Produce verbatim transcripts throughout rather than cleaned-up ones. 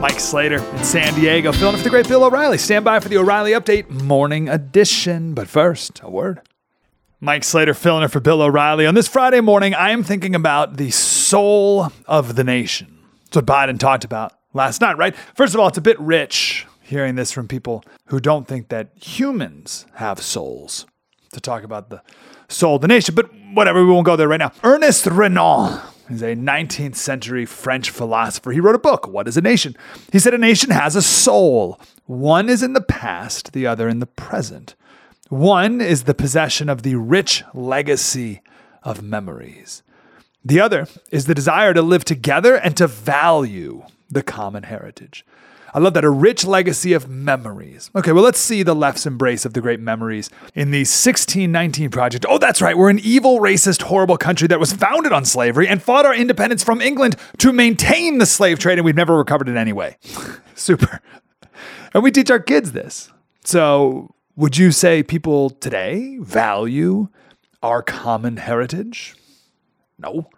Mike Slater in San Diego, filling in for the great Bill O'Reilly. Stand by for the O'Reilly Update morning edition. But first, a word. Mike Slater filling in for Bill O'Reilly. On this Friday morning, I am thinking about the soul of the nation. That's what Biden talked about last night, right? First of all, it's a bit rich hearing this from people who don't think that humans have souls, to talk about the soul of the nation. But whatever, we won't go there right now. Ernest Renan is a nineteenth century French philosopher. He wrote a book, What is a Nation? He said a nation has a soul. One is in the past, the other in the present. One is the possession of the rich legacy of memories. The other is the desire to live together and to value the common heritage. I love that, a rich legacy of memories. Okay, well, let's see the left's embrace of the great memories in the sixteen nineteen Project. Oh, that's right. We're an evil, racist, horrible country that was founded on slavery and fought our independence from England to maintain the slave trade, and we've never recovered it anyway. Super. And we teach our kids this. So would you say people today value our common heritage? No.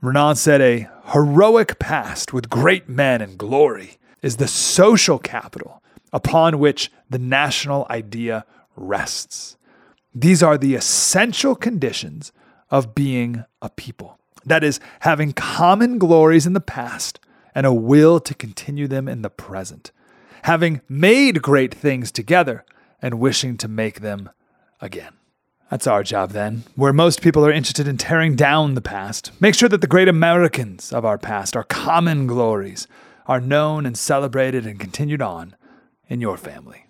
Renan said a heroic past with great men and glory is the social capital upon which the national idea rests. These are the essential conditions of being a people. That is, having common glories in the past and a will to continue them in the present. Having made great things together and wishing to make them again. That's our job then. Where most people are interested in tearing down the past, make sure that the great Americans of our past, our common glories, are known and celebrated and continued on in your family.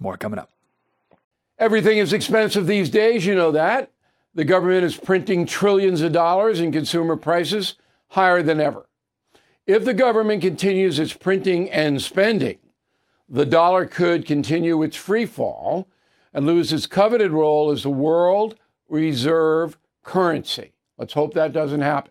More coming up. Everything is expensive these days, you know that. The government is printing trillions of dollars and consumer prices higher than ever. If the government continues its printing and spending, the dollar could continue its free fall and lose its coveted role as the world reserve currency. Let's hope that doesn't happen.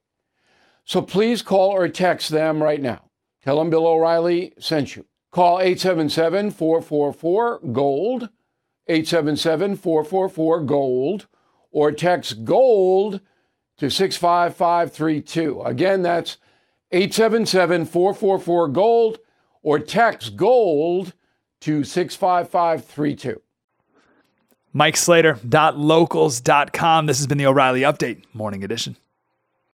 So please call or text them right now. Tell them Bill O'Reilly sent you. Call eight seven seven, four four four, GOLD, eight seven seven, four four four, GOLD, or text GOLD to six five five three two. Again, that's eight seven seven, four four four, GOLD, or text GOLD to six five five three two. Mike Slater dot locals dot com. This has been the O'Reilly Update, Morning Edition.